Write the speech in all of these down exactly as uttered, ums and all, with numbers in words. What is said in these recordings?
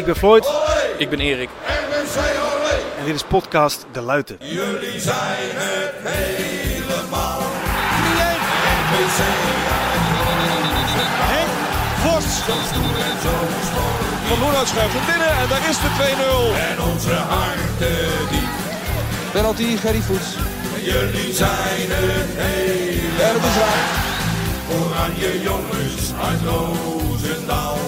Ik ben Floyd. Olé. Ik ben Erik. En we zijn olé. En dit is Podcast De Luiten. Jullie zijn het helemaal. R B C. Henk Vos. Van Hoenhout schuift hem binnen en daar is de twee nul. En onze harten diep. Penalty, Gerry Voets. Jullie zijn het helemaal. En het is raak. Oranje jongens uit Roosendaal.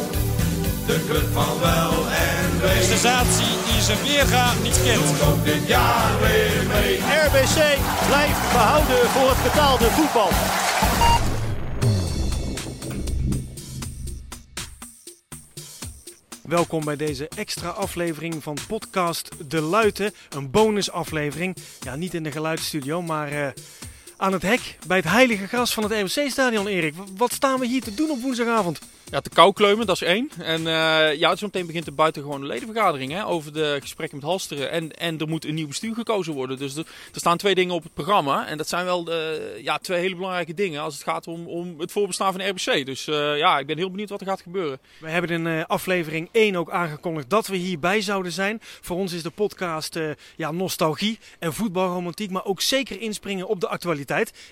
De club van wel en wee. De sensatie die ze weerga niet kent. Doet ook dit jaar weer mee. R B C blijft behouden voor het betaalde voetbal. Welkom bij deze extra aflevering van Podcast De Luiten. Een bonusaflevering. Ja, niet in de geluidsstudio, maar... Uh... Aan het hek, bij het heilige gras van het R B C-stadion, Erik. Wat staan we hier te doen op woensdagavond? Ja, te kou kleumen, dat is één. En uh, ja, zo meteen begint de buitengewone ledenvergadering hè, over de gesprekken met Halsteren. En, en er moet een nieuw bestuur gekozen worden. Dus er, er staan twee dingen op het programma. En dat zijn wel uh, ja, twee hele belangrijke dingen als het gaat om, om het voorbestaan van de R B C. Dus uh, ja, ik ben heel benieuwd wat er gaat gebeuren. We hebben in uh, aflevering één ook aangekondigd dat we hierbij zouden zijn. Voor ons is de podcast uh, ja, nostalgie en voetbalromantiek. Maar ook zeker inspringen op de actualiteit.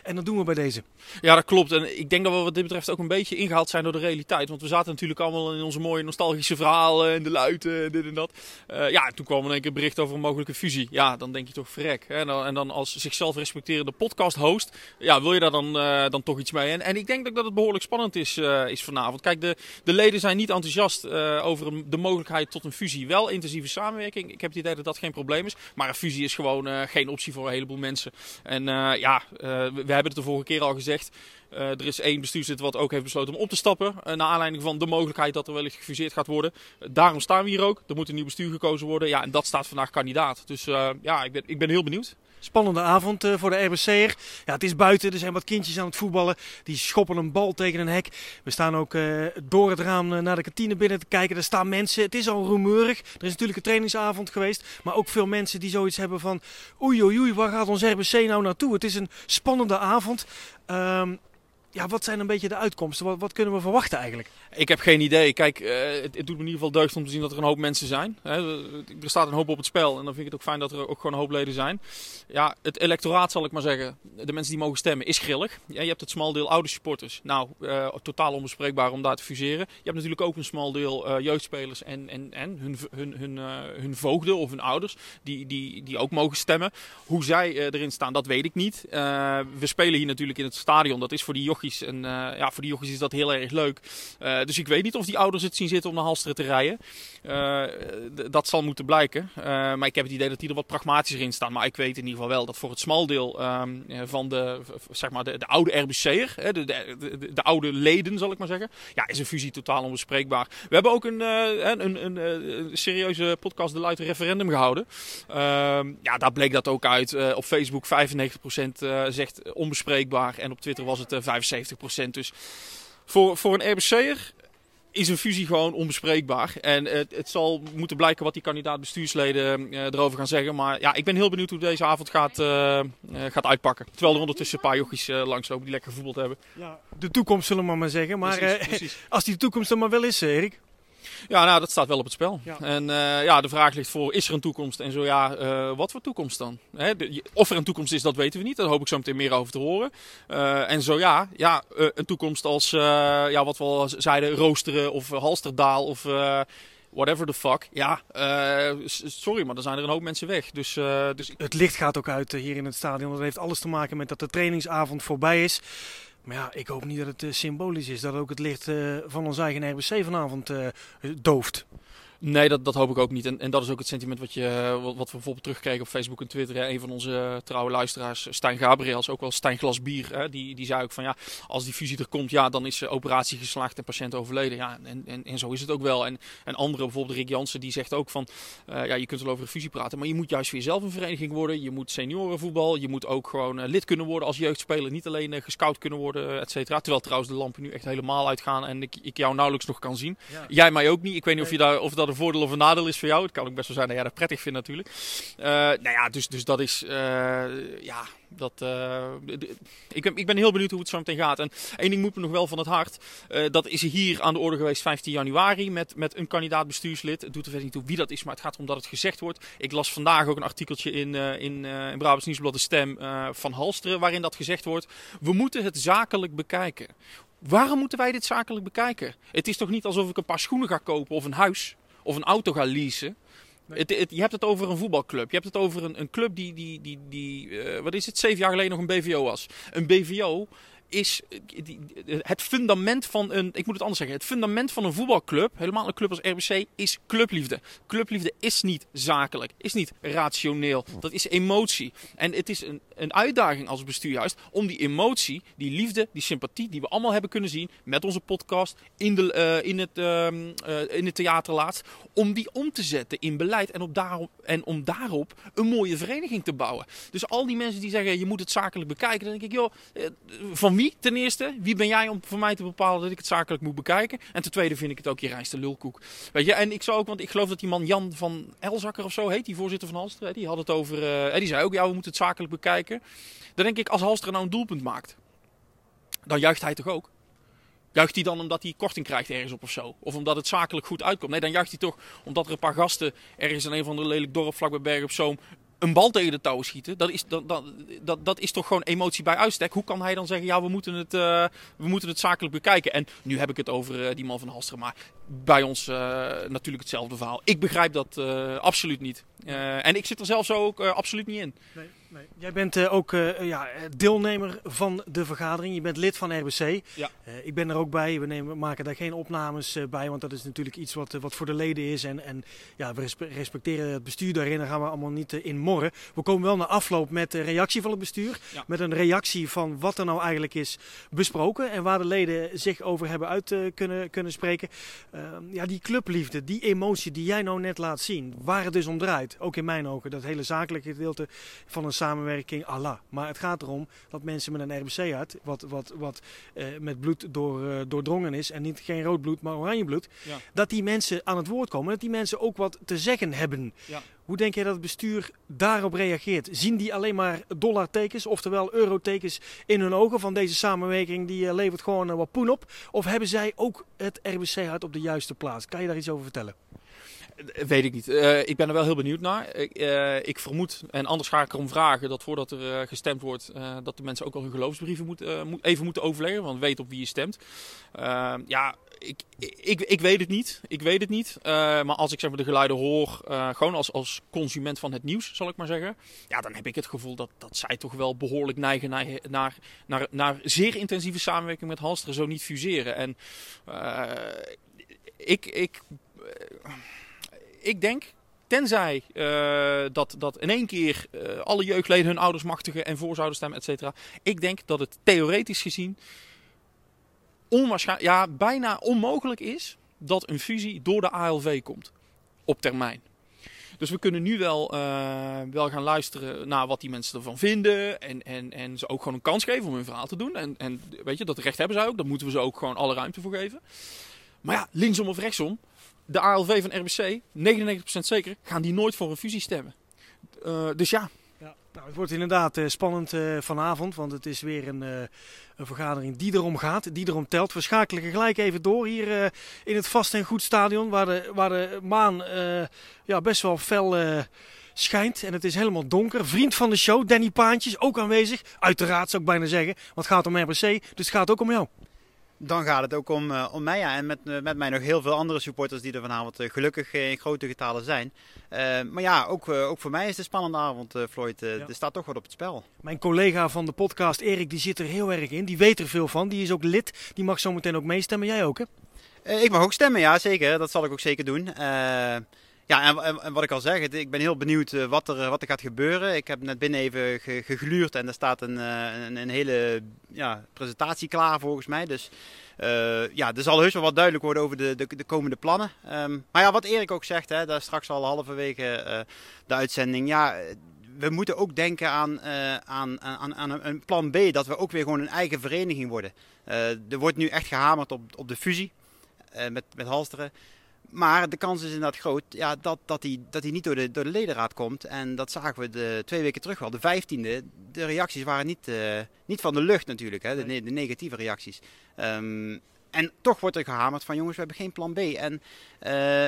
En dat doen we bij deze. Ja, dat klopt. En ik denk dat we wat dit betreft ook een beetje ingehaald zijn door de realiteit. Want we zaten natuurlijk allemaal in onze mooie nostalgische verhalen en de luiten en dit en dat. Uh, ja, toen kwam in één keer een bericht over een mogelijke fusie. Ja, dan denk je toch vrek. Hè? En, dan, en dan als zichzelf respecterende podcast-host, ja, wil je daar dan, uh, dan toch iets mee? En, en ik denk ook dat het behoorlijk spannend is, uh, is vanavond. Kijk, de, de leden zijn niet enthousiast uh, over een, de mogelijkheid tot een fusie. Wel intensieve samenwerking. Ik heb het idee dat dat geen probleem is. Maar een fusie is gewoon uh, geen optie voor een heleboel mensen. En uh, ja, uh, we, we hebben het de vorige keer al gezegd. Uh, er is één bestuurslid wat ook heeft besloten om op te stappen. Uh, naar aanleiding van de mogelijkheid dat er wellicht gefuseerd gaat worden. Uh, daarom staan we hier ook. Er moet een nieuw bestuur gekozen worden. Ja, en dat staat vandaag kandidaat. Dus uh, ja, ik ben, ik ben heel benieuwd. Spannende avond uh, voor de R B C'er. Ja, het is buiten. Er zijn wat kindjes aan het voetballen. Die schoppen een bal tegen een hek. We staan ook uh, door het raam naar de kantine binnen te kijken. Er staan mensen. Het is al rumoerig. Er is natuurlijk een trainingsavond geweest. Maar ook veel mensen die zoiets hebben van... Oei, oei, oei, waar gaat ons R B C nou naartoe? Het is een spannende avond. Um, Ja, wat zijn een beetje de uitkomsten? Wat, wat kunnen we verwachten eigenlijk? Ik heb geen idee. Kijk, uh, het, het doet me in ieder geval deugd om te zien dat er een hoop mensen zijn. Hè, er staat een hoop op het spel en dan vind ik het ook fijn dat er ook gewoon een hoop leden zijn. Ja, het electoraat zal ik maar zeggen, de mensen die mogen stemmen, is grillig. Ja, je hebt het smal deel oude supporters. Nou, uh, totaal onbespreekbaar om daar te fuseren. Je hebt natuurlijk ook een smal deel uh, jeugdspelers en, en, en hun, hun, hun, uh, hun voogden of hun ouders die, die, die ook mogen stemmen. Hoe zij uh, erin staan, dat weet ik niet. Uh, we spelen hier natuurlijk in het stadion. Dat is voor die jochies. En uh, ja, voor die jochies is dat heel erg leuk. Uh, dus ik weet niet of die ouders het zien zitten om naar Halsteren te rijden. Uh, d- dat zal moeten blijken. Uh, maar ik heb het idee dat die er wat pragmatischer in staan. Maar ik weet in ieder geval wel dat voor het smaldeel um, van de, zeg maar de, de oude R B C'er, hè, de, de, de, de oude leden zal ik maar zeggen, ja, is een fusie totaal onbespreekbaar. We hebben ook een, uh, een, een, een, een serieuze podcast De Luiten referendum gehouden. Uh, ja, daar bleek dat ook uit. Uh, op Facebook vijfennegentig procent uh, zegt onbespreekbaar. En op Twitter was het uh, vijfenzeventig procent. Dus voor, voor een R B C'er is een fusie gewoon onbespreekbaar. En het, het zal moeten blijken wat die kandidaat bestuursleden uh, erover gaan zeggen. Maar ja, ik ben heel benieuwd hoe deze avond gaat, uh, uh, gaat uitpakken. Terwijl er ondertussen een paar jochies uh, langs lopen die lekker gevoetbald hebben. Ja, de toekomst zullen we maar zeggen. Maar precies, uh, precies. Als die toekomst er maar wel is, Erik. Ja, nou, dat staat wel op het spel. Ja. En uh, ja, de vraag ligt voor, is er een toekomst? En zo ja, uh, wat voor toekomst dan? Hè? De, of er een toekomst is, dat weten we niet. Daar hoop ik zo meteen meer over te horen. Uh, en zo ja, ja uh, een toekomst als, uh, ja, wat we al zeiden, roosteren of uh, Halsterdaal of... Uh, Whatever the fuck. Ja, uh, sorry, maar er zijn er een hoop mensen weg. Dus, uh, dus... Het licht gaat ook uit hier in het stadion. Dat heeft alles te maken met dat de trainingsavond voorbij is. Maar ja, ik hoop niet dat het uh, symbolisch is. Dat ook het licht uh, van ons eigen R B C vanavond uh, dooft. Nee, dat, dat hoop ik ook niet. En, en dat is ook het sentiment wat, je, wat, wat we bijvoorbeeld terugkregen op Facebook en Twitter. Hè. Een van onze trouwe luisteraars, Stijn Gabriels, ook wel Stijn Glasbier. Hè. Die, die zei ook van ja, als die fusie er komt, ja, dan is de operatie geslaagd en patiënt overleden. Ja, en, en, en zo is het ook wel. En, en anderen, bijvoorbeeld Rick Jansen, die zegt ook van uh, ja, je kunt wel over een fusie praten. Maar je moet juist weer zelf een vereniging worden. Je moet seniorenvoetbal. Je moet ook gewoon uh, lid kunnen worden als jeugdspeler. Niet alleen uh, gescout kunnen worden, et cetera. Terwijl trouwens de lampen nu echt helemaal uitgaan en ik, ik jou nauwelijks nog kan zien. Ja. Jij mij ook niet. Ik weet niet of, je daar, of dat een voordeel of een nadeel is voor jou. Het kan ook best wel zijn dat jij dat prettig vindt natuurlijk. Uh, nou ja, dus, dus dat is... Uh, ja, dat, uh, ik, ben, ik ben heel benieuwd hoe het zo meteen gaat. En één ding moet me nog wel van het hart. Uh, dat is hier aan de orde geweest vijftien januari met, met een kandidaat bestuurslid. Het doet er verder niet toe wie dat is, maar het gaat erom dat het gezegd wordt. Ik las vandaag ook een artikeltje in, uh, in, uh, in Brabants Nieuwsblad De Stem uh, van Halsteren, waarin dat gezegd wordt. We moeten het zakelijk bekijken. Waarom moeten wij dit zakelijk bekijken? Het is toch niet alsof ik een paar schoenen ga kopen of een huis of een auto ga leasen? Nee. Het, het, je hebt het over een voetbalclub. Je hebt het over een, een club die, die, die, die uh, wat is het, zeven jaar geleden nog een B V O was. Een B V O is die, het fundament van een, ik moet het anders zeggen, het fundament van een voetbalclub, helemaal een club als R B C, is clubliefde. Clubliefde is niet zakelijk, is niet rationeel, dat is emotie. En het is een, een uitdaging als bestuur juist om die emotie, die liefde, die sympathie, die we allemaal hebben kunnen zien met onze podcast, in, de, uh, in, het, uh, uh, in het theater laatst, om die om te zetten in beleid en, op daarop, en om daarop een mooie vereniging te bouwen. Dus al die mensen die zeggen, je moet het zakelijk bekijken, dan denk ik, joh, uh, van wie? Ten eerste, wie ben jij om voor mij te bepalen dat ik het zakelijk moet bekijken? En ten tweede vind ik het ook je reinste lulkoek. Weet je, en ik zou ook, want ik geloof dat die man Jan van Elzakker of zo heet, die voorzitter van Halsteren, die had het over, uh, en die zei ook, ja, we moeten het zakelijk bekijken. Dan denk ik, als Halsteren nou een doelpunt maakt, dan juicht hij toch ook? Juicht hij dan omdat hij korting krijgt ergens op of zo? Of omdat het zakelijk goed uitkomt? Nee, dan juicht hij toch omdat er een paar gasten ergens in een van de lelijk dorp vlak bij Bergen-op-Zoom een bal tegen de touwen schieten, dat is, dat, dat, dat, dat is toch gewoon emotie bij uitstek. Hoe kan hij dan zeggen, ja, we moeten het, uh, we moeten het zakelijk bekijken. En nu heb ik het over uh, die man van Halsteren, maar bij ons uh, natuurlijk hetzelfde verhaal. Ik begrijp dat uh, absoluut niet. Uh, en ik zit er zelf zo ook uh, absoluut niet in. Nee, nee. Jij bent uh, ook uh, ja, deelnemer van de vergadering. Je bent lid van R B C. Ja. Uh, ik ben er ook bij. We nemen, maken daar geen opnames uh, bij, want dat is natuurlijk iets wat, uh, wat voor de leden is. En, en ja, we respecteren het bestuur daarin. Daar gaan we allemaal niet uh, in morren. We komen wel naar afloop met uh, reactie van het bestuur. Ja. Met een reactie van wat er nou eigenlijk is besproken en waar de leden zich over hebben uit uh, kunnen, kunnen spreken. Uh, ja, die clubliefde, die emotie die jij nou net laat zien, waar het dus om draait. Ook in mijn ogen, dat hele zakelijke gedeelte van een samenwerking, Allah. Maar het gaat erom dat mensen met een R B C-hart, wat, wat, wat uh, met bloed door, uh, doordrongen is, en niet geen rood bloed, maar oranje bloed, ja, dat die mensen aan het woord komen, dat die mensen ook wat te zeggen hebben. Ja. Hoe denk jij dat het bestuur daarop reageert? Zien die alleen maar dollartekens, oftewel eurotekens in hun ogen van deze samenwerking, die uh, levert gewoon uh, wat poen op? Of hebben zij ook het R B C-hart op de juiste plaats? Kan je daar iets over vertellen? Weet ik niet. Uh, ik ben er wel heel benieuwd naar. Uh, ik vermoed, en anders ga ik erom vragen, dat voordat er uh, gestemd wordt, uh, dat de mensen ook al hun geloofsbrieven moet, uh, even moeten overleggen. Want weet op wie je stemt. Uh, ja, ik, ik, ik weet het niet. Ik weet het niet. Uh, maar als ik zeg maar de geluiden hoor, uh, gewoon als, als consument van het nieuws, zal ik maar zeggen. Ja, dan heb ik het gevoel dat, dat zij toch wel behoorlijk neigen naar, naar, naar, naar zeer intensieve samenwerking met Halsteren. Zo niet fuseren. En uh, ik... ik uh, Ik denk, tenzij uh, dat, dat in één keer uh, alle jeugdleden hun ouders machtigen en voor zouden stemmen, et cetera. Ik denk dat het theoretisch gezien onwaarschijnlijk, ja, bijna onmogelijk is dat een fusie door de A L V komt op termijn. Dus we kunnen nu wel, uh, wel gaan luisteren naar wat die mensen ervan vinden. En, en, en ze ook gewoon een kans geven om hun verhaal te doen. En, en weet je, dat recht hebben zij ook. Daar moeten we ze ook gewoon alle ruimte voor geven. Maar ja, linksom of rechtsom. De A L V van R B C, negenennegentig procent zeker, gaan die nooit voor een fusie stemmen. Uh, dus ja. ja. Nou, het wordt inderdaad uh, spannend uh, vanavond, want het is weer een, uh, een vergadering die erom gaat, die erom telt. We schakelen gelijk even door hier uh, in het Vast en Goed Stadion, waar de, waar de maan uh, ja, best wel fel uh, schijnt. En het is helemaal donker. Vriend van de show, Danny Paantjes, ook aanwezig. Uiteraard zou ik bijna zeggen, want het gaat om R B C, dus het gaat ook om jou. Dan gaat het ook om, uh, om mij, ja. En met, uh, met mij nog heel veel andere supporters die er vanavond uh, gelukkig uh, in grote getalen zijn. Uh, maar ja, ook, uh, ook voor mij is het een spannende avond, uh, Floyd. Uh, ja. Er staat toch wat op het spel. Mijn collega van de podcast, Erik, die zit er heel erg in. Die weet er veel van. Die is ook lid. Die mag zo meteen ook meestemmen. Jij ook, hè? Uh, ik mag ook stemmen, ja, zeker. Dat zal ik ook zeker doen. Uh... Ja, en, en wat ik al zeg, ik ben heel benieuwd wat er, wat er gaat gebeuren. Ik heb net binnen even ge, gegluurd en er staat een, een, een hele ja, presentatie klaar volgens mij. Dus uh, ja, er zal heus wel wat duidelijk worden over de, de, de komende plannen. Um, maar ja, wat Erik ook zegt, hè, daar straks al halverwege uh, de uitzending. Ja, we moeten ook denken aan, uh, aan, aan, aan een plan B, dat we ook weer gewoon een eigen vereniging worden. Uh, er wordt nu echt gehamerd op, op de fusie uh, met, met Halsteren. Maar de kans is inderdaad groot ja, dat, dat, hij, dat hij niet door de, door de ledenraad komt. En dat zagen we de, twee weken terug wel. De vijftiende, de reacties waren niet, uh, niet van de lucht natuurlijk. Hè, de, de negatieve reacties. Um, en toch wordt er gehamerd van jongens, we hebben geen plan B. En uh,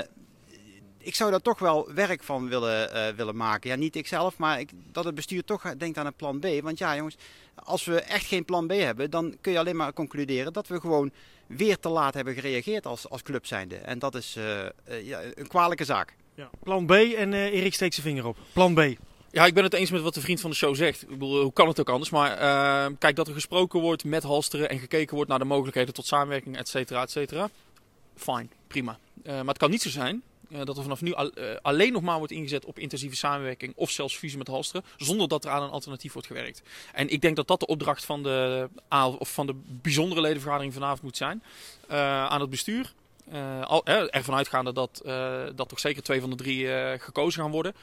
ik zou daar toch wel werk van willen, uh, willen maken. Ja, niet ikzelf, maar ik, dat het bestuur toch denkt aan een plan B. Want ja jongens, als we echt geen plan B hebben, dan kun je alleen maar concluderen dat we gewoon weer te laat hebben gereageerd als, als club zijnde. En dat is uh, uh, ja, een kwalijke zaak. Ja. Plan B en uh, Erik steekt zijn vinger op. Plan B. Ja, ik ben het eens met wat de vriend van de show zegt. Ik bedoel, hoe kan het ook anders? Maar uh, kijk, dat er gesproken wordt met Halsteren en gekeken wordt naar de mogelijkheden tot samenwerking, et cetera, et cetera. Fijn, prima. Uh, maar het kan niet zo zijn uh, dat er vanaf nu al, uh, alleen nog maar wordt ingezet op intensieve samenwerking of zelfs fusie met Halsteren, zonder dat er aan een alternatief wordt gewerkt. En ik denk dat dat de opdracht van de, uh, of van de bijzondere ledenvergadering vanavond moet zijn uh, aan het bestuur. Uh, al, uh, ervan uitgaande dat, uh, dat toch zeker twee van de drie uh, gekozen gaan worden.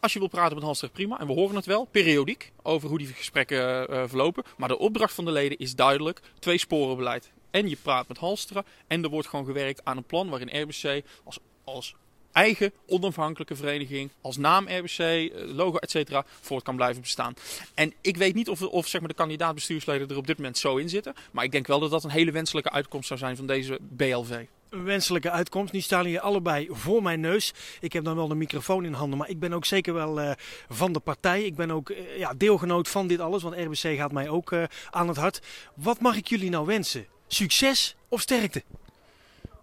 Als je wil praten met Halsterdaal, prima. En we horen het wel, periodiek, over hoe die gesprekken uh, verlopen. Maar de opdracht van de leden is duidelijk. Twee sporenbeleid. En je praat met Halsterdaal. En er wordt gewoon gewerkt aan een plan waarin R B C als, als eigen onafhankelijke vereniging, als naam R B C, logo, et cetera, voort kan blijven bestaan. En ik weet niet of, of zeg maar, de kandidaat-bestuursleden er op dit moment zo in zitten. Maar ik denk wel dat dat een hele wenselijke uitkomst zou zijn van deze B L V. Een wenselijke uitkomst. Nu staan hier allebei voor mijn neus. Ik heb dan wel de microfoon in handen, maar ik ben ook zeker wel uh, van de partij. Ik ben ook uh, ja, deelgenoot van dit alles, want R B C gaat mij ook uh, aan het hart. Wat mag ik jullie nou wensen? Succes of sterkte?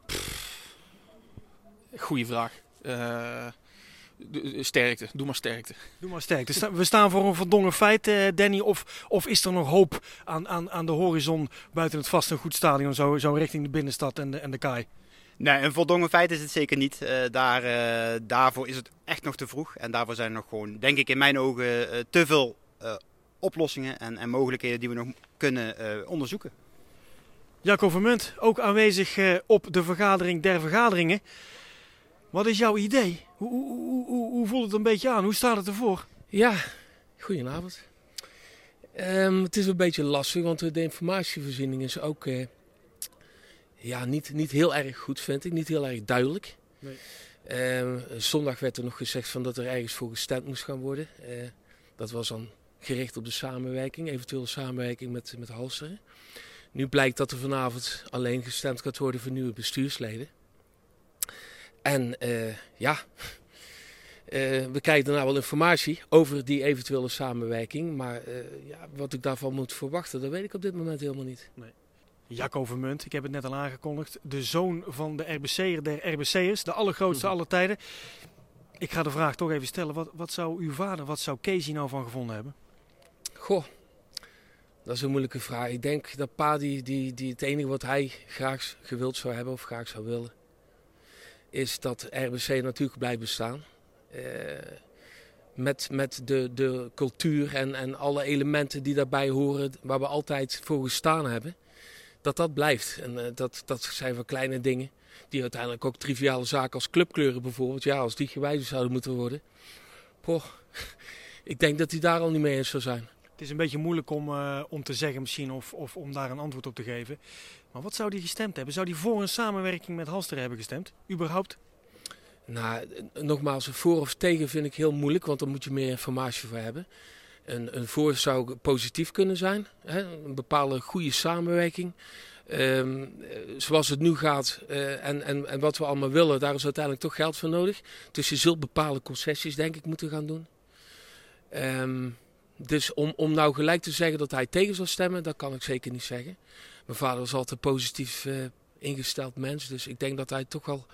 Pff, goeie vraag. Uh, sterkte. Doe maar sterkte. Doe maar sterkte. We staan voor een verdongen feit, uh, Danny. Of, of is er nog hoop aan, aan, aan de horizon buiten het vast en goed stadion, zo, zo richting de binnenstad en de, en de Kaai? Nee, een voldongen feit is het zeker niet. Uh, daar, uh, daarvoor is het echt nog te vroeg. En daarvoor zijn er nog gewoon, denk ik in mijn ogen, uh, te veel uh, oplossingen en, en mogelijkheden die we nog kunnen uh, onderzoeken. Jacco Vermunt, ook aanwezig uh, op de vergadering der vergaderingen. Wat is jouw idee? Hoe, hoe, hoe, hoe voelt het een beetje aan? Hoe staat het ervoor? Ja, goedenavond. Um, het is een beetje lastig, want de informatievoorziening is ook uh, ja, niet, niet heel erg goed, vind ik. Niet heel erg duidelijk. Nee. Um, zondag werd er nog gezegd van dat er ergens voor gestemd moest gaan worden. Uh, dat was dan gericht op de samenwerking, eventuele samenwerking met, met Halsteren. Nu blijkt dat er vanavond alleen gestemd gaat worden voor nieuwe bestuursleden. En uh, ja, uh, we krijgen daarna wel informatie over die eventuele samenwerking. Maar uh, ja, wat ik daarvan moet verwachten, dat weet ik op dit moment helemaal niet. Nee. Jacco Vermunt, ik heb het net al aangekondigd. De zoon van de R B C'er der R B C'ers, de allergrootste aller tijden. Ik ga de vraag toch even stellen. Wat, wat zou uw vader, wat zou Kees hier nou van gevonden hebben? Goh, dat is een moeilijke vraag. Ik denk dat pa, die, die, die, het enige wat hij graag gewild zou hebben of graag zou willen, is dat R B C natuurlijk blijft bestaan. Uh, met met de, de cultuur en, en alle elementen die daarbij horen, waar we altijd voor gestaan hebben. Dat dat blijft. En uh, dat, dat zijn wel kleine dingen die uiteindelijk ook triviale zaken als clubkleuren bijvoorbeeld. Ja, als die gewijzigd zouden moeten worden. Poh, ik denk dat hij daar al niet mee eens zou zijn. Het is een beetje moeilijk om, uh, om te zeggen misschien of, of om daar een antwoord op te geven. Maar wat zou die gestemd hebben? Zou die voor een samenwerking met Halsteren hebben gestemd? Überhaupt? Nou, nogmaals, voor of tegen vind ik heel moeilijk, want daar moet je meer informatie voor hebben. Een, een voor zou positief kunnen zijn. Hè? Een bepaalde goede samenwerking. Um, zoals het nu gaat uh, en, en, en wat we allemaal willen, daar is uiteindelijk toch geld voor nodig. Dus je zult bepaalde concessies, denk ik, moeten gaan doen. Um, Dus om, om nou gelijk te zeggen dat hij tegen zal stemmen, dat kan ik zeker niet zeggen. Mijn vader was altijd een positief uh, ingesteld mens. Dus ik denk dat hij toch wel,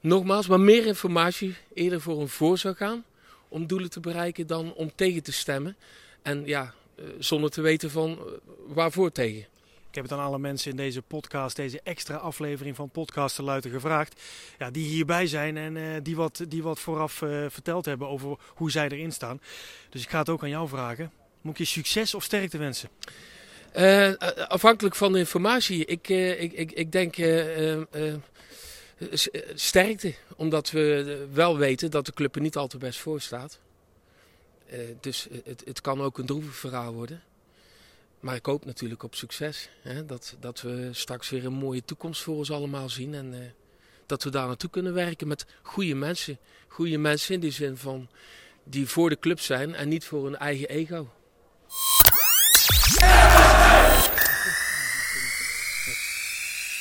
nogmaals, maar meer informatie eerder voor hem voor zou gaan. Om doelen te bereiken dan om tegen te stemmen. En ja, uh, zonder te weten van uh, waarvoor tegen. Ik heb het aan alle mensen in deze podcast, deze extra aflevering van Podcast De Luiten gevraagd. Ja, die hierbij zijn en uh, die, wat, die wat vooraf uh, verteld hebben over hoe zij erin staan. Dus ik ga het ook aan jou vragen. Moet ik je succes of sterkte wensen? Uh, afhankelijk van de informatie. Ik, uh, ik, ik, ik denk uh, uh, sterkte. Omdat we wel weten dat de club er niet al te best voor staat. Uh, dus het, het kan ook een droevig verhaal worden. Maar ik hoop natuurlijk op succes. Hè? Dat, dat we straks weer een mooie toekomst voor ons allemaal zien. En uh, dat we daar naartoe kunnen werken met goede mensen. Goede mensen in die zin van die voor de club zijn en niet voor hun eigen ego.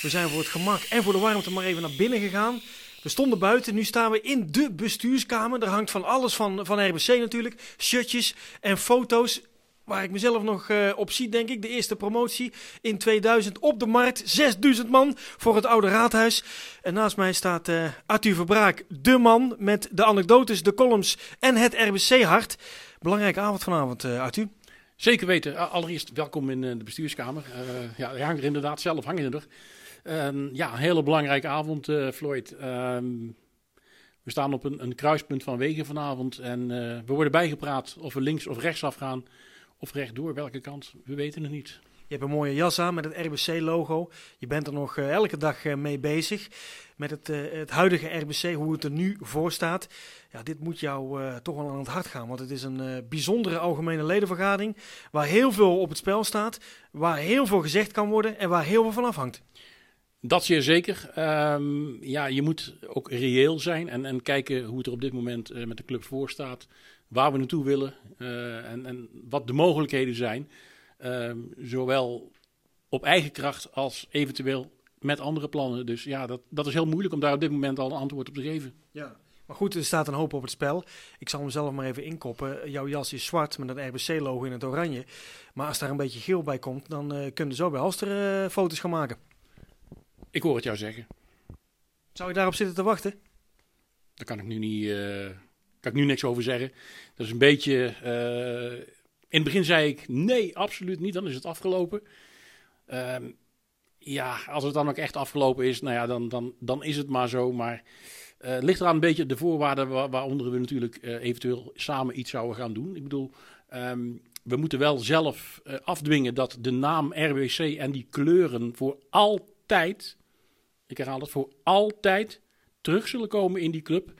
We zijn voor het gemak en voor de warmte maar even naar binnen gegaan. We stonden buiten, nu staan we in de bestuurskamer. Er hangt van alles van, van R B C natuurlijk. Shirtjes en foto's. Waar ik mezelf nog uh, op zie, denk ik. De eerste promotie in tweeduizend op de markt. zesduizend man voor het oude raadhuis. En naast mij staat uh, Arthur Verbraak, de man met de anekdotes, de columns en het R B C-hart. Belangrijke avond vanavond, uh, Arthur. Zeker weten. Allereerst welkom in de bestuurskamer. Uh, ja, je hangt er inderdaad zelf, hang je er. Um, ja, een hele belangrijke avond, uh, Floyd. Um, we staan op een, een kruispunt van wegen vanavond. En uh, we worden bijgepraat of we links of rechtsaf gaan. Of rechtdoor, welke kant? We weten het niet. Je hebt een mooie jas aan met het R B C-logo. Je bent er nog uh, elke dag uh, mee bezig. Met het, uh, het huidige R B C, hoe het er nu voor staat. Ja, dit moet jou uh, toch wel aan het hart gaan. Want het is een uh, bijzondere algemene ledenvergadering. Waar heel veel op het spel staat. Waar heel veel gezegd kan worden. En waar heel veel van afhangt. Dat zeer zeker. Um, ja, je moet ook reëel zijn. En, en kijken hoe het er op dit moment uh, met de club voor staat. Waar we naartoe willen uh, en, en wat de mogelijkheden zijn. Uh, zowel op eigen kracht als eventueel met andere plannen. Dus ja, dat, dat is heel moeilijk om daar op dit moment al een antwoord op te geven. Ja, maar goed, er staat een hoop op het spel. Ik zal mezelf maar even inkoppen. Jouw jas is zwart met een R B C-logo in het oranje. Maar als daar een beetje geel bij komt, dan uh, kunnen we zo bij Halsteren uh, foto's gaan maken. Ik hoor het jou zeggen. Zou je daarop zitten te wachten? Dat kan ik nu niet... Uh... Daar kan ik nu niks over zeggen. Dat is een beetje... Uh, in het begin zei ik, nee, absoluut niet. Dan is het afgelopen. Uh, ja, als het dan ook echt afgelopen is, nou ja, dan, dan, dan is het maar zo. Maar uh, het ligt eraan een beetje de voorwaarden waar, waaronder we natuurlijk uh, eventueel samen iets zouden gaan doen. Ik bedoel, um, we moeten wel zelf uh, afdwingen dat de naam R W C en die kleuren voor altijd, ik herhaal dat, voor altijd terug zullen komen in die club.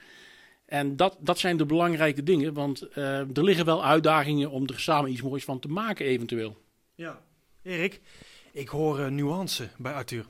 En dat, dat zijn de belangrijke dingen, want uh, er liggen wel uitdagingen om er samen iets moois van te maken eventueel. Ja, Erik, ik hoor uh, nuance bij Arthur.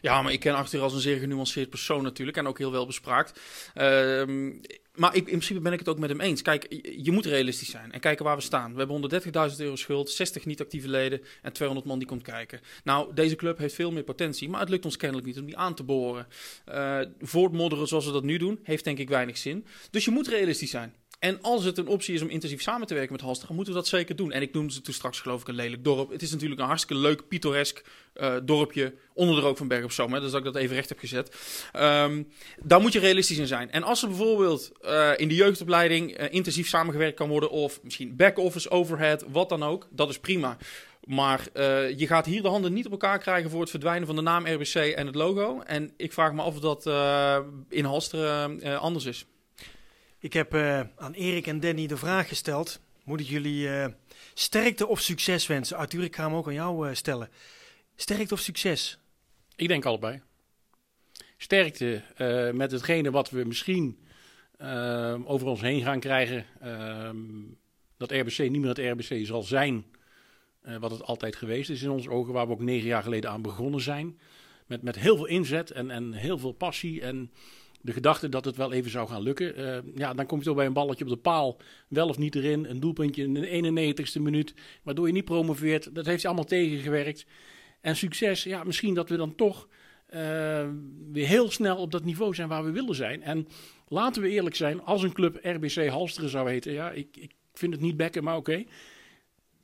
Ja, maar ik ken Arthur als een zeer genuanceerd persoon natuurlijk en ook heel wel bespraakt. Uh, maar ik, in principe ben ik het ook met hem eens. Kijk, je moet realistisch zijn en kijken waar we staan. We hebben honderddertigduizend euro schuld, zestig niet-actieve leden en tweehonderd man die komt kijken. Nou, deze club heeft veel meer potentie, maar het lukt ons kennelijk niet om die aan te boren. Uh, voortmodderen zoals we dat nu doen, heeft denk ik weinig zin. Dus je moet realistisch zijn. En als het een optie is om intensief samen te werken met Halsteren, moeten we dat zeker doen. En ik noemde ze toen straks geloof ik een lelijk dorp. Het is natuurlijk een hartstikke leuk, pittoresk uh, dorpje onder de rook van Bergen-op-Zoom. Hè? Dus dat ik dat even recht heb gezet. Um, daar moet je realistisch in zijn. En als er bijvoorbeeld uh, in de jeugdopleiding uh, intensief samengewerkt kan worden, of misschien back-office, overhead, wat dan ook, dat is prima. Maar uh, je gaat hier de handen niet op elkaar krijgen voor het verdwijnen van de naam R B C en het logo. En ik vraag me af of dat uh, in Halsteren uh, anders is. Ik heb uh, aan Erik en Danny de vraag gesteld. Moet ik jullie uh, sterkte of succes wensen? Arthur, ik ga hem ook aan jou uh, stellen. Sterkte of succes? Ik denk allebei. Sterkte uh, met hetgene wat we misschien uh, over ons heen gaan krijgen. Uh, dat R B C niet meer het R B C zal zijn uh, wat het altijd geweest is in onze ogen. Waar we ook negen jaar geleden aan begonnen zijn. Met, met heel veel inzet en, en heel veel passie en... De gedachte dat het wel even zou gaan lukken. Uh, ja, dan kom je toch bij een balletje op de paal. Wel of niet erin. Een doelpuntje in de eenennegentigste minuut. Waardoor je niet promoveert. Dat heeft je allemaal tegengewerkt. En succes. Ja, misschien dat we dan toch uh, weer heel snel op dat niveau zijn waar we willen zijn. En laten we eerlijk zijn. Als een club R B C Halsteren zou heten. Ja, ik, ik vind het niet bekken, maar oké. Okay.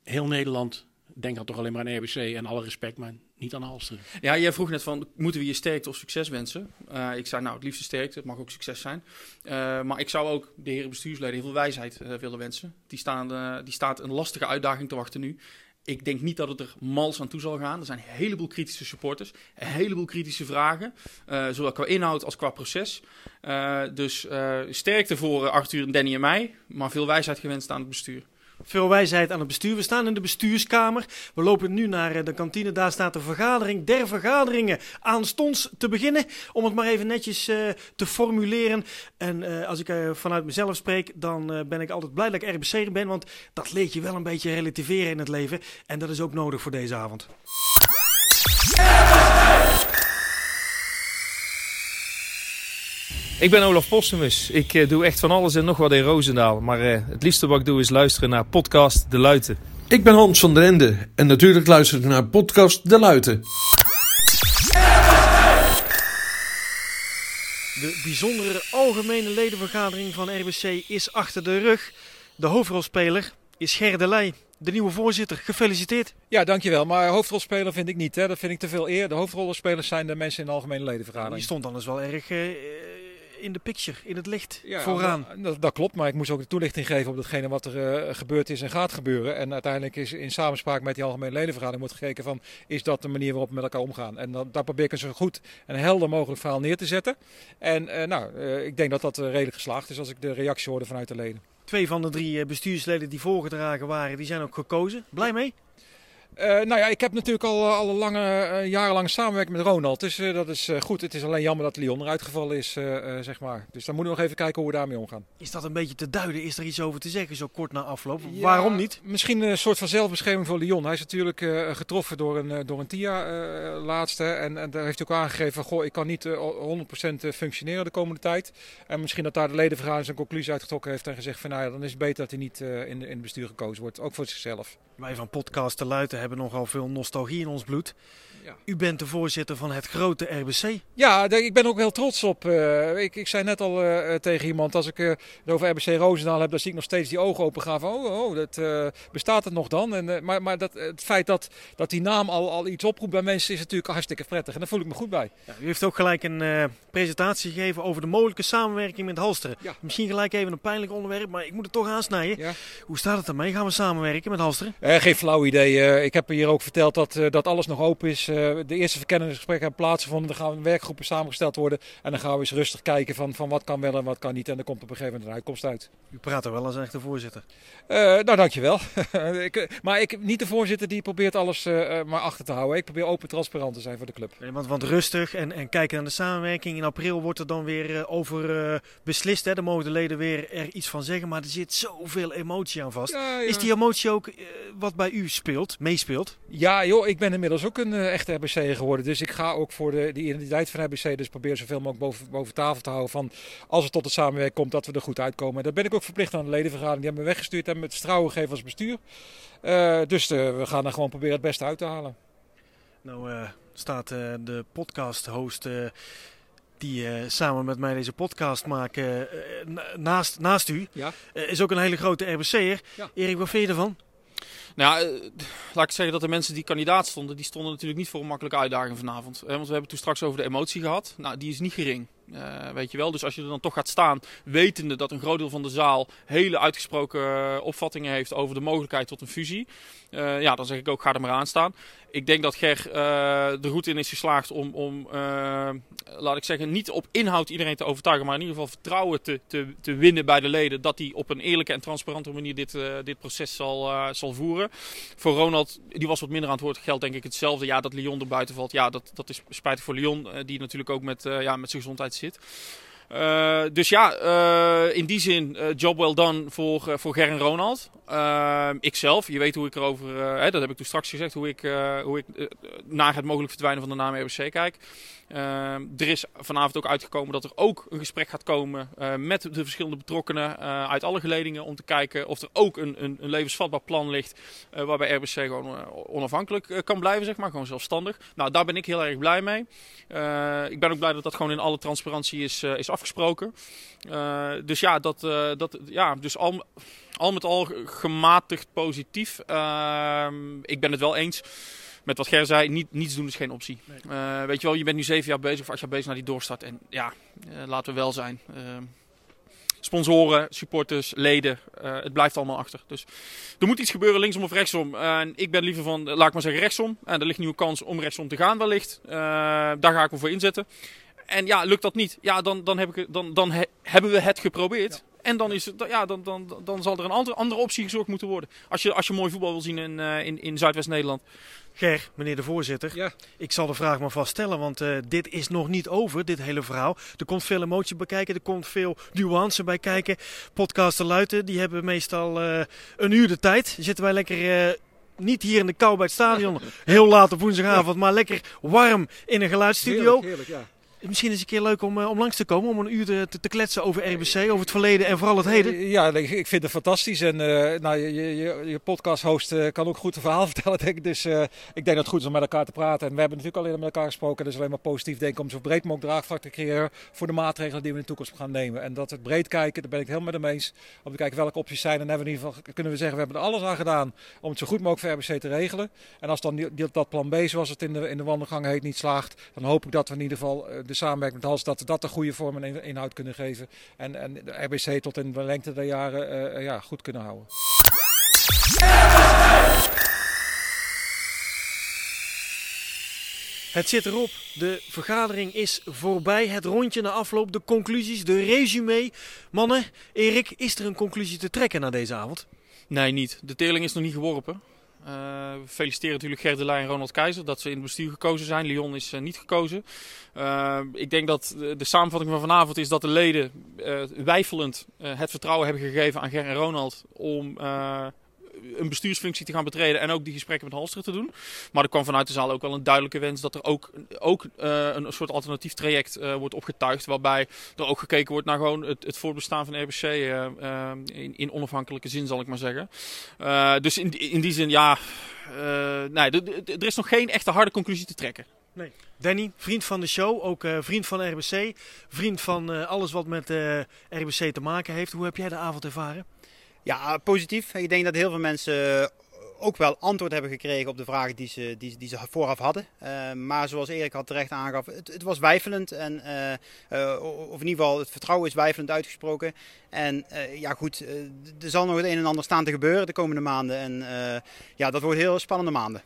Heel Nederland... Denk dan toch alleen maar aan R B C en alle respect, maar niet aan Halsteren. Ja, jij vroeg net van, moeten we je sterkte of succes wensen? Uh, ik zei, nou, het liefste sterkte, het mag ook succes zijn. Uh, maar ik zou ook de heren bestuursleden heel veel wijsheid uh, willen wensen. Die, staan, uh, die staat een lastige uitdaging te wachten nu. Ik denk niet dat het er mals aan toe zal gaan. Er zijn een heleboel kritische supporters, een heleboel kritische vragen. Uh, zowel qua inhoud als qua proces. Uh, dus uh, sterkte voor Arthur, Danny en mij, maar veel wijsheid gewenst aan het bestuur. Veel wijsheid aan het bestuur. We staan in de bestuurskamer. We lopen nu naar de kantine. Daar staat de vergadering der vergaderingen aanstonds te beginnen. Om het maar even netjes uh, te formuleren. En uh, als ik uh, vanuit mezelf spreek, dan uh, ben ik altijd blij dat ik R B C'er ben. Want dat leert je wel een beetje relativeren in het leven. En dat is ook nodig voor deze avond. Ik ben Olaf Postumus. Ik uh, doe echt van alles en nog wat in Roosendaal. Maar uh, het liefste wat ik doe is luisteren naar Podcast De Luiten. Ik ben Hans van der Ende en natuurlijk luister ik naar Podcast De Luiten. De bijzondere algemene ledenvergadering van R B C is achter de rug. De hoofdrolspeler is Ger de Leij, de nieuwe voorzitter. Gefeliciteerd. Ja, dankjewel. Maar hoofdrolspeler vind ik niet. Hè. Dat vind ik te veel eer. De hoofdrolspelers zijn de mensen in de algemene ledenvergadering. Die stond anders wel erg uh, in de picture, in het licht, ja, vooraan. Dat, dat klopt, maar ik moest ook de toelichting geven op datgene wat er uh, gebeurd is en gaat gebeuren. En uiteindelijk is in samenspraak met die algemene ledenvergadering moet gekeken van, is dat de manier waarop we met elkaar omgaan? En dat, daar probeer ik een zo goed en helder mogelijk verhaal neer te zetten. En uh, nou, uh, ik denk dat dat uh, redelijk geslaagd is als ik de reactie hoorde vanuit de leden. Twee van de drie bestuursleden die voorgedragen waren, die zijn ook gekozen. Blij mee? Uh, nou ja, ik heb natuurlijk al, al lange, uh, jarenlang samenwerking met Ronald. Dus uh, dat is uh, goed. Het is alleen jammer dat Leon eruit gevallen is, uh, uh, zeg maar. Dus dan moeten we nog even kijken hoe we daarmee omgaan. Is dat een beetje te duiden? Is er iets over te zeggen zo kort na afloop? Ja, waarom niet? Misschien een soort van zelfbescherming voor Leon. Hij is natuurlijk uh, getroffen door een, door een T I A uh, laatste. En, en daar heeft hij ook aangegeven van, goh, ik kan niet uh, honderd procent functioneren de komende tijd. En misschien dat daar de ledenvergadering zijn conclusie uitgetrokken heeft en gezegd van, nou ja, dan is het beter dat hij niet uh, in, in het bestuur gekozen wordt. Ook voor zichzelf. Wij van Podcast De Luiten hebben nogal veel nostalgie in ons bloed. Ja. U bent de voorzitter van het grote R B C. Ja, ik ben ook heel trots op. Uh, ik, ik zei net al uh, tegen iemand, als ik uh, het over R B C Roosendaal heb, dan zie ik nog steeds die ogen open gaan van, oh, oh dat, uh, bestaat het nog dan? En, uh, maar maar dat, het feit dat, dat die naam al, al iets oproept bij mensen is natuurlijk hartstikke prettig. En daar voel ik me goed bij. Ja, u heeft ook gelijk een uh, presentatie gegeven over de mogelijke samenwerking met Halsteren. Ja. Misschien gelijk even een pijnlijk onderwerp, maar ik moet het toch aansnijden. Ja. Hoe staat het ermee? Gaan we samenwerken met Halsteren? Uh, geen flauw idee. Uh, ik heb hier ook verteld dat, uh, dat alles nog open is. De eerste verkenningsgesprekken hebben plaatsgevonden. Dan gaan werkgroepen samengesteld worden. En dan gaan we eens rustig kijken van, van wat kan wel en wat kan niet. En dan komt op een gegeven moment een uitkomst uit. U praat er wel als echte voorzitter. Uh, nou, dankjewel. ik, maar ik niet de voorzitter die probeert alles uh, maar achter te houden. Ik probeer open transparant te zijn voor de club. Nee, want, want rustig en, en kijken naar de samenwerking. In april wordt er dan weer uh, over uh, beslist. Hè. Dan mogen de leden weer er iets van zeggen. Maar er zit zoveel emotie aan vast. Ja, ja. Is die emotie ook uh, wat bij u speelt, meespeelt? Ja, joh, ik ben inmiddels ook een uh, echte R B C'er geworden. Dus ik ga ook voor de, de identiteit van R B C. Dus probeer zoveel mogelijk boven, boven tafel te houden. Van als het tot het samenwerking komt, dat we er goed uitkomen. En dat ben ik ook verplicht aan de ledenvergadering. Die hebben me weggestuurd en me het vertrouwen gegeven als bestuur. Uh, dus uh, we gaan er gewoon proberen het beste uit te halen. Nou uh, staat uh, de podcast-host uh, die uh, samen met mij deze podcast maken uh, naast, naast u. Ja. Uh, is ook een hele grote R B C'er. Ja. Erik, wat vind je ervan? Nou, laat ik zeggen dat de mensen die kandidaat stonden, die stonden natuurlijk niet voor een makkelijke uitdaging vanavond. Want we hebben het toen straks over de emotie gehad. Nou, die is niet gering. Uh, weet je wel, dus als je er dan toch gaat staan, wetende dat een groot deel van de zaal hele uitgesproken uh, opvattingen heeft over de mogelijkheid tot een fusie, uh, ja, dan zeg ik ook, ga er maar aan staan. Ik denk dat Ger uh, er goed in is geslaagd om, om uh, laat ik zeggen, niet op inhoud iedereen te overtuigen, maar in ieder geval vertrouwen te, te, te winnen bij de leden, dat hij op een eerlijke en transparante manier dit, uh, dit proces zal, uh, zal voeren. Voor Ronald, die was wat minder aan het woord, geldt denk ik hetzelfde. Ja, dat Leon er buiten valt, ja, dat, dat is spijtig voor Leon, uh, die natuurlijk ook met, uh, ja, met zijn gezondheid zit. Uh, dus ja, uh, in die zin, uh, job well done voor, uh, voor Ger en Ronald. Uh, ikzelf, je weet hoe ik erover, uh, hè, dat heb ik toen straks gezegd, hoe ik, uh, hoe ik uh, naar het mogelijk verdwijnen van de naam R B C kijk. Uh, er is vanavond ook uitgekomen dat er ook een gesprek gaat komen uh, met de verschillende betrokkenen uh, uit alle geledingen om te kijken of er ook een, een, een levensvatbaar plan ligt uh, waarbij R B C gewoon uh, onafhankelijk uh, kan blijven, zeg maar, gewoon zelfstandig. Nou, daar ben ik heel erg blij mee. Uh, ik ben ook blij dat dat gewoon in alle transparantie is, uh, is afgesproken. Uh, dus ja, dat, uh, dat, ja, dus al, al met al gematigd positief. Uh, ik ben het wel eens met wat Ger zei, niet, niets doen is geen optie. Nee. Uh, weet je wel, je bent nu zeven jaar bezig of acht jaar bezig naar die doorstart. En ja, uh, laten we wel zijn. Uh, sponsoren, supporters, leden, uh, het blijft allemaal achter. Dus er moet iets gebeuren, linksom of rechtsom. Uh, en ik ben liever van, laat ik maar zeggen, rechtsom. En er ligt nu een kans om rechtsom te gaan wellicht. Uh, daar ga ik me voor inzetten. En ja, lukt dat niet, ja, dan, dan, heb ik, dan, dan he, hebben we het geprobeerd. Ja. En dan, is het, ja, dan, dan, dan zal er een andere, andere optie gezocht moeten worden. Als je, als je mooi voetbal wil zien in, in, in Zuidwest-Nederland. Ger, meneer de voorzitter. Ja. Ik zal de vraag maar vaststellen, want uh, dit is nog niet over, dit hele verhaal. Er komt veel emotie bij kijken, er komt veel nuance bij kijken. Podcast De Luiten, die hebben meestal uh, een uur de tijd. Zitten wij lekker... Uh, Niet hier in de kou bij het stadion, heel laat op woensdagavond, ja. Maar lekker warm in een geluidsstudio. Heerlijk, heerlijk, ja. Misschien is het een keer leuk om, uh, om langs te komen, om een uur te, te kletsen over R B C, over het verleden en vooral het heden. Ja, ik vind het fantastisch. En uh, nou, je, je, je podcast-host uh, kan ook goed een verhaal vertellen, denk ik. Dus uh, ik denk dat het goed is om met elkaar te praten. En we hebben natuurlijk alleen met elkaar gesproken. Dus alleen maar positief denken om zo breed mogelijk draagvlak te creëren voor de maatregelen die we in de toekomst gaan nemen. En dat het breed kijken, daar ben ik het helemaal mee eens. Om te kijken welke opties zijn. En hebben we in ieder geval, kunnen we zeggen, we hebben er alles aan gedaan om het zo goed mogelijk voor R B C te regelen. En als dan die, die, dat plan B, zoals het in de, in de wandelgang heet, niet slaagt, dan hoop ik dat we in ieder geval... Uh, de samenwerking met Halsteren, dat we dat een goede vorm en inhoud kunnen geven. En, en de R B C tot in de lengte der jaren uh, ja, goed kunnen houden. Het zit erop. De vergadering is voorbij. Het rondje na afloop, de conclusies, de resume. Mannen, Erik, is er een conclusie te trekken na deze avond? Nee, niet. De teerling is nog niet geworpen. Uh, we feliciteren natuurlijk Ger de Leij en Ronald Keizer dat ze in het bestuur gekozen zijn. Leon is uh, niet gekozen. Uh, ik denk dat de, de samenvatting van vanavond is dat de leden uh, weifelend uh, het vertrouwen hebben gegeven aan Ger en Ronald om uh, een bestuursfunctie te gaan betreden en ook die gesprekken met Halsteren te doen. Maar er kwam vanuit de zaal ook wel een duidelijke wens dat er ook, ook uh, een soort alternatief traject uh, wordt opgetuigd, waarbij er ook gekeken wordt naar gewoon het, het voortbestaan van R B C uh, uh, in, in onafhankelijke zin, zal ik maar zeggen. Uh, dus in, in die zin, ja, uh, nee, er is nog geen echte harde conclusie te trekken. Nee. Danny, vriend van de show, ook uh, vriend van R B C, vriend van uh, alles wat met uh, R B C te maken heeft. Hoe heb jij de avond ervaren? Ja, positief. Ik denk dat heel veel mensen ook wel antwoord hebben gekregen op de vragen die ze, die, die ze vooraf hadden. Uh, maar zoals Erik al terecht aangaf, het, het was weifelend. En, uh, uh, of in ieder geval, het vertrouwen is weifelend uitgesproken. En uh, ja goed, uh, er zal nog het een en ander staan te gebeuren de komende maanden. En uh, ja, dat wordt heel spannende maanden.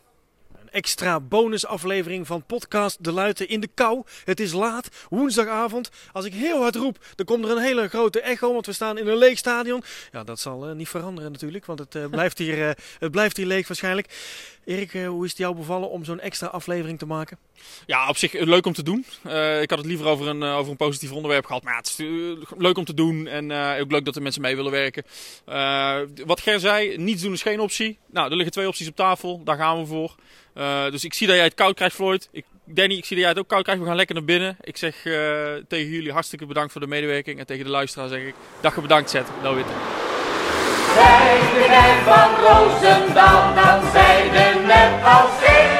Extra bonusaflevering van Podcast De Luiten in de kou. Het is laat, woensdagavond. Als ik heel hard roep, dan komt er een hele grote echo, want we staan in een leeg stadion. Ja, dat zal uh, niet veranderen natuurlijk, want het, uh, blijft hier, uh, het blijft hier leeg waarschijnlijk. Erik, uh, hoe is het jou bevallen om zo'n extra aflevering te maken? Ja, op zich leuk om te doen. Uh, ik had het liever over een, uh, over een positief onderwerp gehad, maar ja, het is uh, leuk om te doen. En uh, ook leuk dat de mensen mee willen werken. Uh, wat Ger zei, niets doen is geen optie. Nou, er liggen twee opties op tafel, daar gaan we voor. Uh, dus ik zie dat jij het koud krijgt, Floyd. Ik, Danny, ik zie dat jij het ook koud krijgt. We gaan lekker naar binnen. Ik zeg uh, tegen jullie hartstikke bedankt voor de medewerking. En tegen de luisteraar zeg ik, dag bedankt, Zet. Nou witte. Zij is de Ger van Roosendaal, dan zijn we net als ik.